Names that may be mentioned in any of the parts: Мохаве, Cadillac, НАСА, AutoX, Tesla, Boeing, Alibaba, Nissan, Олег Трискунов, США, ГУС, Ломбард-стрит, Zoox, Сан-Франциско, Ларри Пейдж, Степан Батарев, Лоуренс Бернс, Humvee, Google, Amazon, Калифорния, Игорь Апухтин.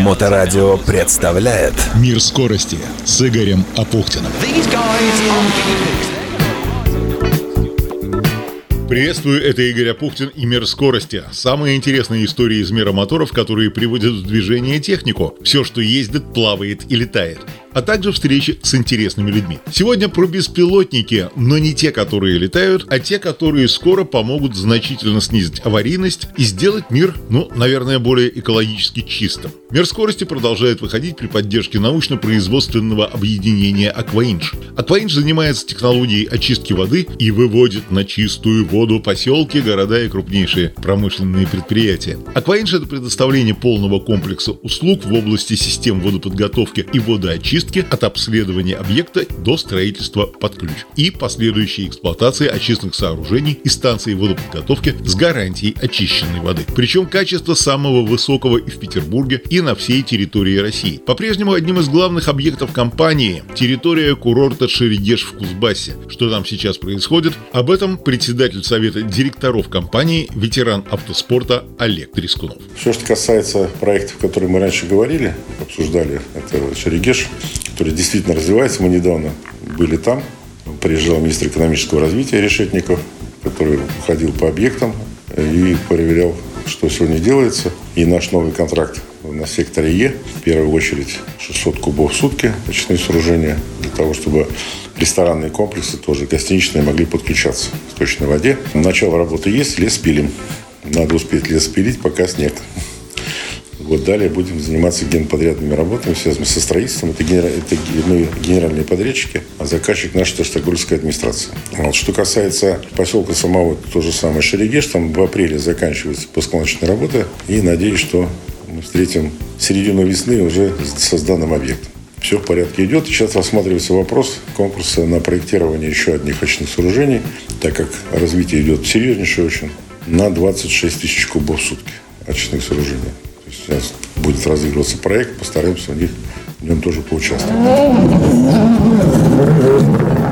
Моторадио представляет «Мир скорости» с Игорем Апухтиным. Приветствую, это Игорь Апухтин и «Мир скорости». Самые интересные истории из мира моторов, которые приводят в движение технику. Все, что ездит, плавает и летает. А также встречи с интересными людьми. Сегодня про беспилотники, но не те, которые летают, а те, которые скоро помогут значительно снизить аварийность и сделать мир, наверное, более экологически чистым. «Мир скорости» продолжает выходить при поддержке научно-производственного объединения «Акваинж». «Акваинж» занимается технологией очистки воды и выводит на чистую воду поселки, города и крупнейшие промышленные предприятия. «Акваинж» — это предоставление полного комплекса услуг в области систем водоподготовки и водоочистки от обследования объекта до строительства под ключ и последующей эксплуатации очистных сооружений и станций водоподготовки с гарантией очищенной воды. Причем качество самого высокого и в Петербурге, и на всей территории России. По-прежнему одним из главных объектов компании — территория курорта Шерегеш в Кузбассе. Что там сейчас происходит? Об этом председатель Совета директоров компании, ветеран автоспорта Олег Трискунов. Все, что касается проектов, которые мы раньше говорили, обсуждали, это Шерегеш, который действительно развивается. Мы недавно были там. Приезжал министр экономического развития Решетников, который ходил по объектам и проверял, что сегодня делается. И наш новый контракт на секторе Е, в первую очередь 600 кубов в сутки, очистные сооружения, для того, чтобы ресторанные комплексы, тоже гостиничные, могли подключаться к точной воде. Начало работы есть, лес пилим. Надо успеть лес пилить, пока снег. Вот далее будем заниматься генподрядными работами, связанными со строительством. Это генеральные подрядчики, а заказчик наша Таштагольская администрация. Вот. Что касается поселка самого, то же самое Шерегеш, там в апреле заканчивается пусконаучная работа. И надеюсь, что мы встретим середину весны уже с данным объектом. Все в порядке идет. Сейчас рассматривается вопрос конкурса на проектирование еще одних очных сооружений, так как развитие идет серьезнейшее очень, на 26 тысяч кубов в сутки очных сооружений. Сейчас будет разыгрываться проект, постараемся в нем тоже поучаствовать.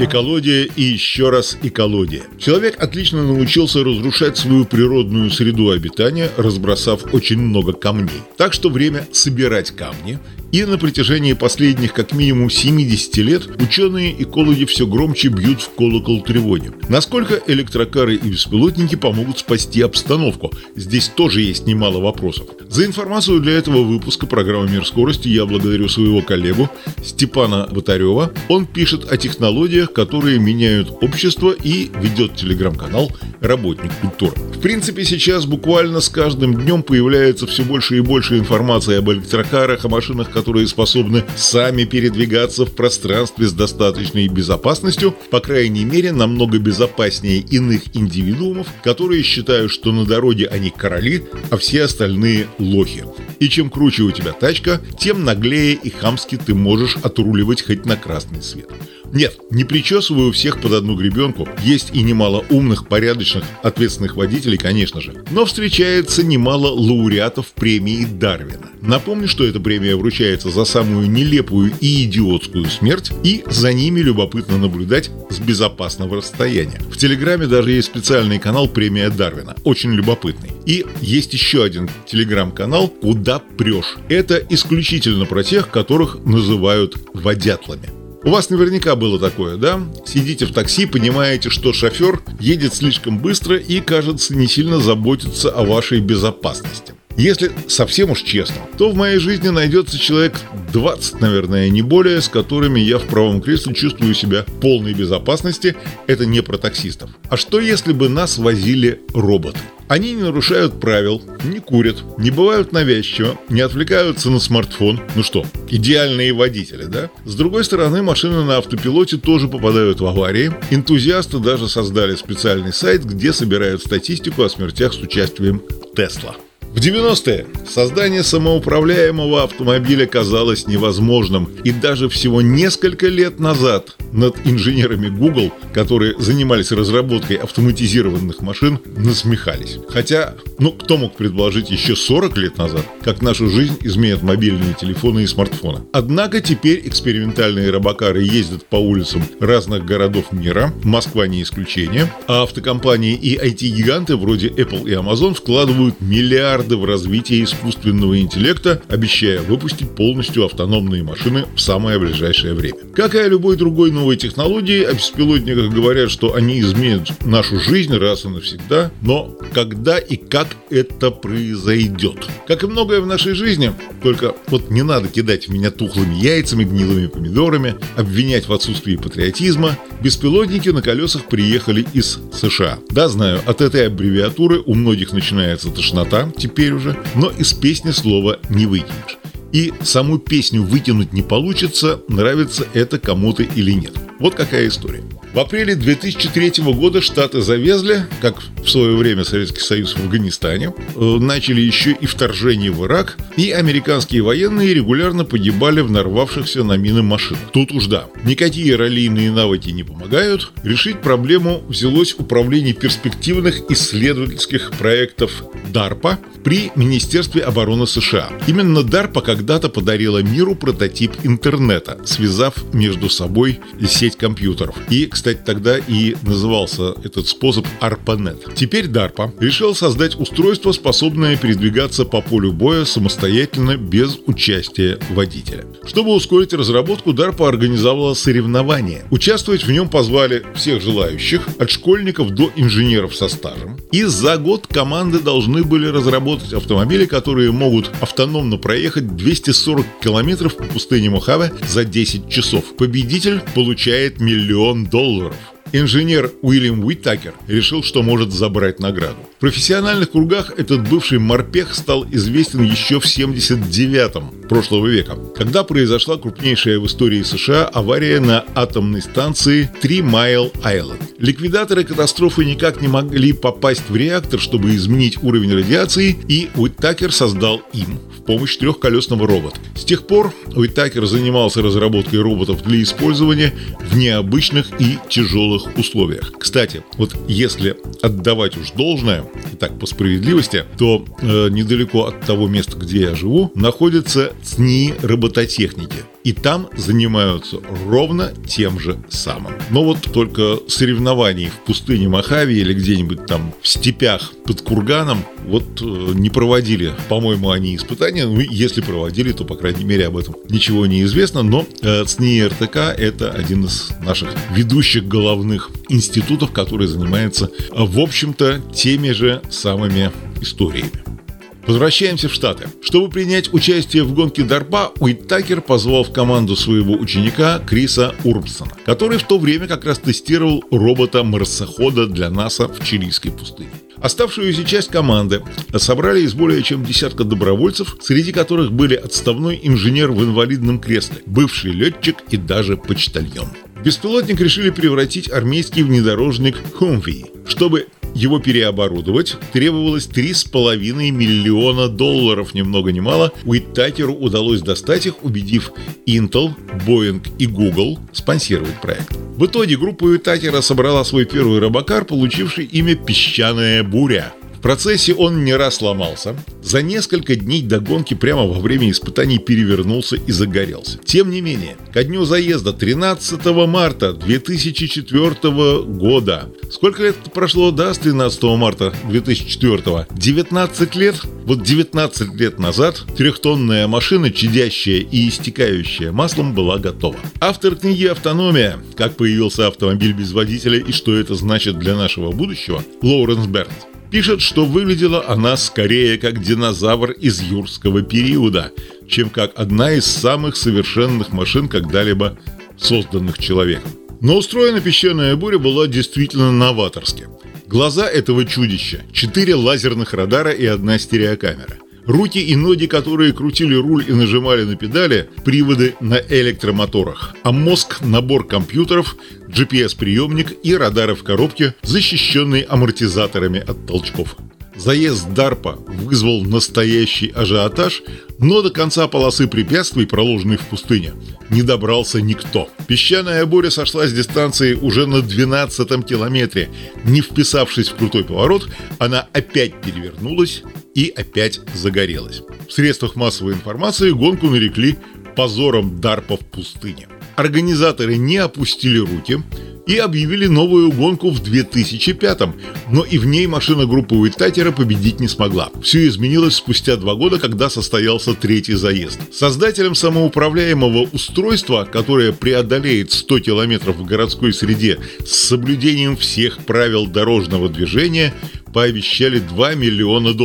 Экология и еще раз экология. Человек отлично научился разрушать свою природную среду обитания, разбросав очень много камней. Так что время собирать камни. И на протяжении последних как минимум 70 лет ученые-экологи все громче бьют в колокол тревоги. Насколько электрокары и беспилотники помогут спасти обстановку? Здесь тоже есть немало вопросов. За информацию для этого выпуска программы «Мир скорости» я благодарю своего коллегу Степана Батарева. Он пишет о технологиях, которые меняют общество, и ведет телеграм-канал «Работник культуры». В принципе, сейчас буквально с каждым днем появляется все больше и больше информации об электрокарах, о машинах, которые способны сами передвигаться в пространстве с достаточной безопасностью, по крайней мере, намного безопаснее иных индивидуумов, которые считают, что на дороге они короли, а все остальные лохи. И чем круче у тебя тачка, тем наглее и хамски ты можешь отруливать хоть на красный свет. Нет, не причесываю всех под одну гребенку. Есть и немало умных, порядочных, ответственных водителей, конечно же. Но встречается немало лауреатов премии Дарвина. Напомню, что эта премия вручается за самую нелепую и идиотскую смерть, и за ними любопытно наблюдать с безопасного расстояния. В Телеграме даже есть специальный канал «Премия Дарвина», очень любопытный. И есть еще один Телеграм-канал «Куда прешь». Это исключительно про тех, которых называют водятлами. У вас наверняка было такое, да? Сидите в такси, понимаете, что шофер едет слишком быстро и, кажется, не сильно заботится о вашей безопасности. Если совсем уж честно, то в моей жизни найдется человек 20, наверное, не более, с которыми я в правом кресле чувствую себя в полной безопасности. Это не про таксистов. А что, если бы нас возили роботы? Они не нарушают правил, не курят, не бывают навязчивы, не отвлекаются на смартфон. Ну что, идеальные водители, да? С другой стороны, машины на автопилоте тоже попадают в аварии. Энтузиасты даже создали специальный сайт, где собирают статистику о смертях с участием Tesla. В 90-е создание самоуправляемого автомобиля казалось невозможным, и даже всего несколько лет назад над инженерами Google, которые занимались разработкой автоматизированных машин, насмехались. Хотя, кто мог предположить еще 40 лет назад, как нашу жизнь изменят мобильные телефоны и смартфоны. Однако теперь экспериментальные робокары ездят по улицам разных городов мира, Москва не исключение, а автокомпании и IT-гиганты вроде Apple и Amazon вкладывают миллиарды в развитие искусственного интеллекта, обещая выпустить полностью автономные машины в самое ближайшее время. Как и о любой другой новой технологии, о беспилотниках говорят, что они изменят нашу жизнь раз и навсегда, но когда и как это произойдет? Как и многое в нашей жизни, только не надо кидать в меня тухлыми яйцами, гнилыми помидорами, обвинять в отсутствии патриотизма. Беспилотники на колесах приехали из США. Да, знаю, от этой аббревиатуры у многих начинается тошнота, теперь уже, но из песни слова не выкинешь. И саму песню выкинуть не получится, нравится это кому-то или нет. Вот какая история. В апреле 2003 года Штаты завезли, как в свое время Советский Союз в Афганистане, начали еще и вторжение в Ирак, и американские военные регулярно погибали в нарвавшихся на мины машинах. Тут уж да, никакие раллийные навыки не помогают. Решить проблему взялось Управление перспективных исследовательских проектов DARPA при Министерстве обороны США. Именно DARPA когда-то подарила миру прототип интернета, связав между собой сеть компьютеров. И, кстати, тогда и назывался этот способ ARPANET. Теперь DARPA решил создать устройство, способное передвигаться по полю боя самостоятельно без участия водителя. Чтобы ускорить разработку, DARPA организовала соревнование. Участвовать в нем позвали всех желающих, от школьников до инженеров со стажем. И за год команды должны были разработать автомобили, которые могут автономно проехать 240 километров по пустыне Мохаве за 10 часов. Победитель получает $1 миллион. Инженер Уильям Уитакер решил, что может забрать награду. В профессиональных кругах этот бывший морпех стал известен еще в 79-м прошлого века, когда произошла крупнейшая в истории США авария на атомной станции 3 Майл Айленд. Ликвидаторы катастрофы никак не могли попасть в реактор, чтобы изменить уровень радиации, и Уитакер создал им в помощь трехколесного робота. С тех пор Уитакер занимался разработкой роботов для использования в необычных и тяжелых условиях. Кстати, если отдавать уж должное, и так по справедливости, то недалеко от того места, где я живу, находится ЦНИИ робототехники. И там занимаются ровно тем же самым. Но только соревнований в пустыне Мохаве или где-нибудь там в степях под Курганом не проводили, по-моему, они испытания. Если проводили, то, по крайней мере, об этом ничего не известно. Но ЦНИИ РТК – это один из наших ведущих головных институтов, который занимается, в общем-то, теми же самыми историями. Возвращаемся в Штаты. Чтобы принять участие в гонке DARPA, Уитакер позвал в команду своего ученика Криса Урбсона, который в то время как раз тестировал робота-марсохода для НАСА в чилийской пустыне. Оставшуюся часть команды собрали из более чем десятка добровольцев, среди которых были отставной инженер в инвалидном кресле, бывший летчик и даже почтальон. Беспилотник решили превратить в армейский внедорожник Humvee. Чтобы его переоборудовать, требовалось $3,5 миллиона, ни много ни мало. Уитакеру удалось достать их, убедив Intel, Boeing и Google спонсировать проект. В итоге группа Уитакера собрала свой первый робокар, получивший имя «Песчаная буря». В процессе он не раз ломался. За несколько дней до гонки прямо во время испытаний перевернулся и загорелся. Тем не менее, ко дню заезда 13 марта 2004 года. Сколько лет прошло, да, с 13 марта 2004? 19 лет? 19 лет назад трехтонная машина, чадящая и истекающая маслом, была готова. Автор книги «Автономия. Как появился автомобиль без водителя и что это значит для нашего будущего» Лоуренс Бернс пишет, что выглядела она скорее как динозавр из юрского периода, чем как одна из самых совершенных машин, когда-либо созданных человеком. Но устроена песчаная буря была действительно новаторски. Глаза этого чудища, 4 лазерных радара и 1 стереокамера. Руки и ноги, которые крутили руль и нажимали на педали, приводы на электромоторах, а мозг – набор компьютеров, GPS-приемник и радары в коробке, защищенные амортизаторами от толчков. Заезд DARPA вызвал настоящий ажиотаж, но до конца полосы препятствий, проложенной в пустыне, не добрался никто. Песчаная буря сошла с дистанции уже на 12-м километре. Не вписавшись в крутой поворот, она опять перевернулась и опять загорелась. В средствах массовой информации гонку нарекли позором DARPA в пустыне. Организаторы не опустили руки и объявили новую гонку в 2005-м, но и в ней машина группы Уитакера победить не смогла. Все изменилось спустя 2 года, когда состоялся третий заезд. Создателем самоуправляемого устройства, которое преодолеет 100 километров в городской среде с соблюдением всех правил дорожного движения, пообещали $2 миллиона.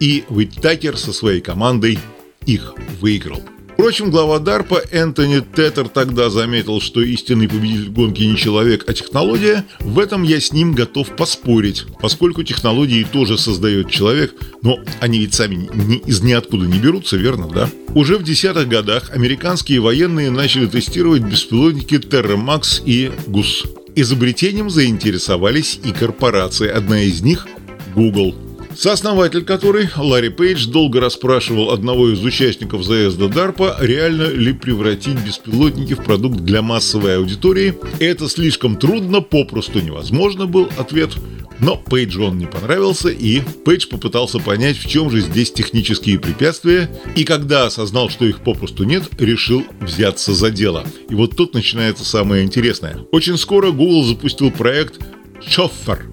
И Уитакер со своей командой их выиграл. Впрочем, глава DARPA Энтони Тетер тогда заметил, что истинный победитель гонки не человек, а технология. В этом я с ним готов поспорить, поскольку технологии тоже создает человек, но они ведь сами из ниоткуда не берутся, верно, да? Уже в 10-х годах американские военные начали тестировать беспилотники Terra Max и ГУС. Изобретением заинтересовались и корпорации, одна из них – Google. Сооснователь которой, Ларри Пейдж, долго расспрашивал одного из участников заезда DARPA, реально ли превратить беспилотники в продукт для массовой аудитории. «Это слишком трудно, попросту невозможно» был ответ, но Пейджу он не понравился, и Пейдж попытался понять, в чем же здесь технические препятствия, и когда осознал, что их попросту нет, решил взяться за дело. И вот тут начинается самое интересное. Очень скоро Google запустил проект «Шофер»,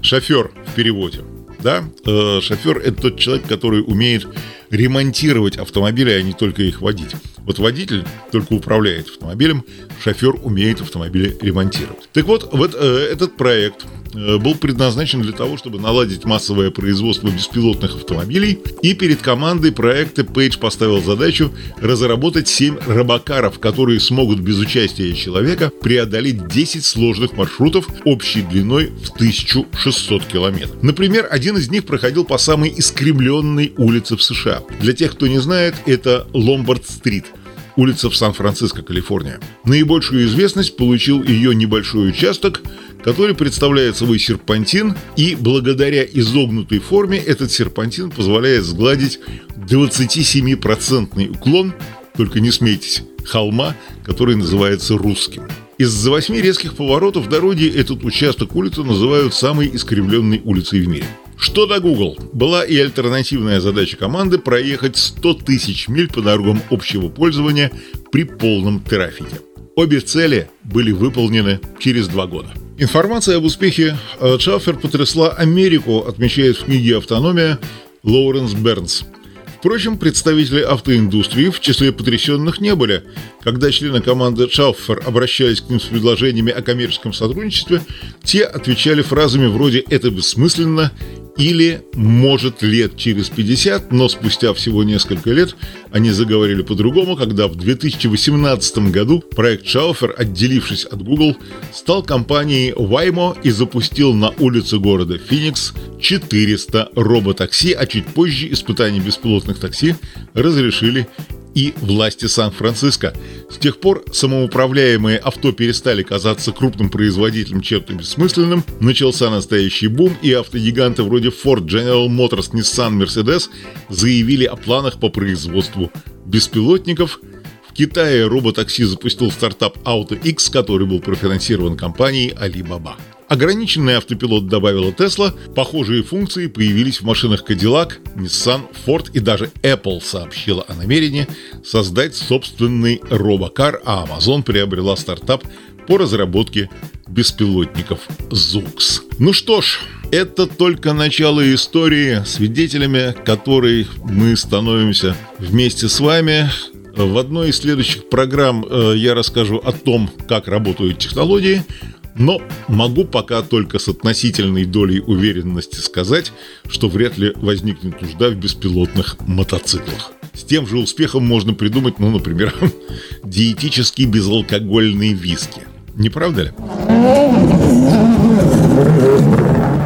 «Шофер» в переводе. Да, шофер – это тот человек, который умеет ремонтировать автомобили, а не только их водить. Вот водитель только управляет автомобилем, шофер умеет автомобили ремонтировать. Так вот этот проект был предназначен для того, чтобы наладить массовое производство беспилотных автомобилей, и перед командой проекта Пейдж поставил задачу разработать 7 робокаров, которые смогут без участия человека преодолеть 10 сложных маршрутов общей длиной в 1600 километров. Например, один из них проходил по самой искривленной улице в США. Для тех, кто не знает, это Ломбард-стрит. Улица в Сан-Франциско, Калифорния. Наибольшую известность получил ее небольшой участок, который представляет собой серпантин, и благодаря изогнутой форме этот серпантин позволяет сгладить 27% уклон, только не смейтесь, холма, который называется Русским. Из-за 8 резких поворотов дороги этот участок улицы называют самой искривленной улицей в мире. Что до Google, была и альтернативная задача команды проехать 100 тысяч миль по дорогам общего пользования при полном трафике. Обе цели были выполнены через 2 года. Информация об успехе Шаффер потрясла Америку, отмечает в книге «Автономия» Лоуренс Бернс. Впрочем, представители автоиндустрии в числе потрясенных не были. Когда члены команды Шауфер обращались к ним с предложениями о коммерческом сотрудничестве, те отвечали фразами вроде «это бессмысленно» или «может лет через 50», но спустя всего несколько лет они заговорили по-другому, когда в 2018 году проект Шауфер, отделившись от Google, стал компанией Waymo и запустил на улице города Феникс 400 роботакси, а чуть позже испытания беспилотных такси разрешили и власти Сан-Франциско. С тех пор самоуправляемые авто перестали казаться крупным производителем чем-то бессмысленным, начался настоящий бум, и автогиганты вроде Ford, General Motors, Nissan, Mercedes заявили о планах по производству беспилотников. В Китае роботакси запустил стартап AutoX, который был профинансирован компанией Alibaba. Ограниченный автопилот добавила Tesla, похожие функции появились в машинах Cadillac, Nissan, Ford и даже Apple сообщила о намерении создать собственный робокар, а Amazon приобрела стартап по разработке беспилотников Zoox. Ну что ж, это только начало истории, свидетелями которой мы становимся вместе с вами. В одной из следующих программ я расскажу о том, как работают технологии, но могу пока только с относительной долей уверенности сказать, что вряд ли возникнет нужда в беспилотных мотоциклах. С тем же успехом можно придумать, например, диетический безалкогольный виски. Не правда ли?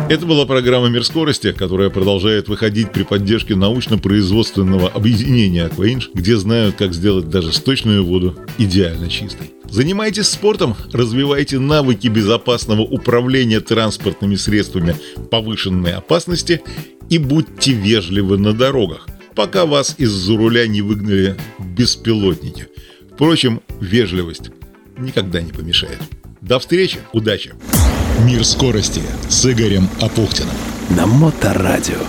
Это была программа «Мир скорости», которая продолжает выходить при поддержке научно-производственного объединения «Акваинж», где знают, как сделать даже сточную воду идеально чистой. Занимайтесь спортом, развивайте навыки безопасного управления транспортными средствами повышенной опасности И будьте вежливы на дорогах, пока вас из-за руля не выгнали беспилотники. Впрочем, вежливость никогда не помешает. До встречи, удачи! Мир скорости с Игорем Апухтиным на Моторадио.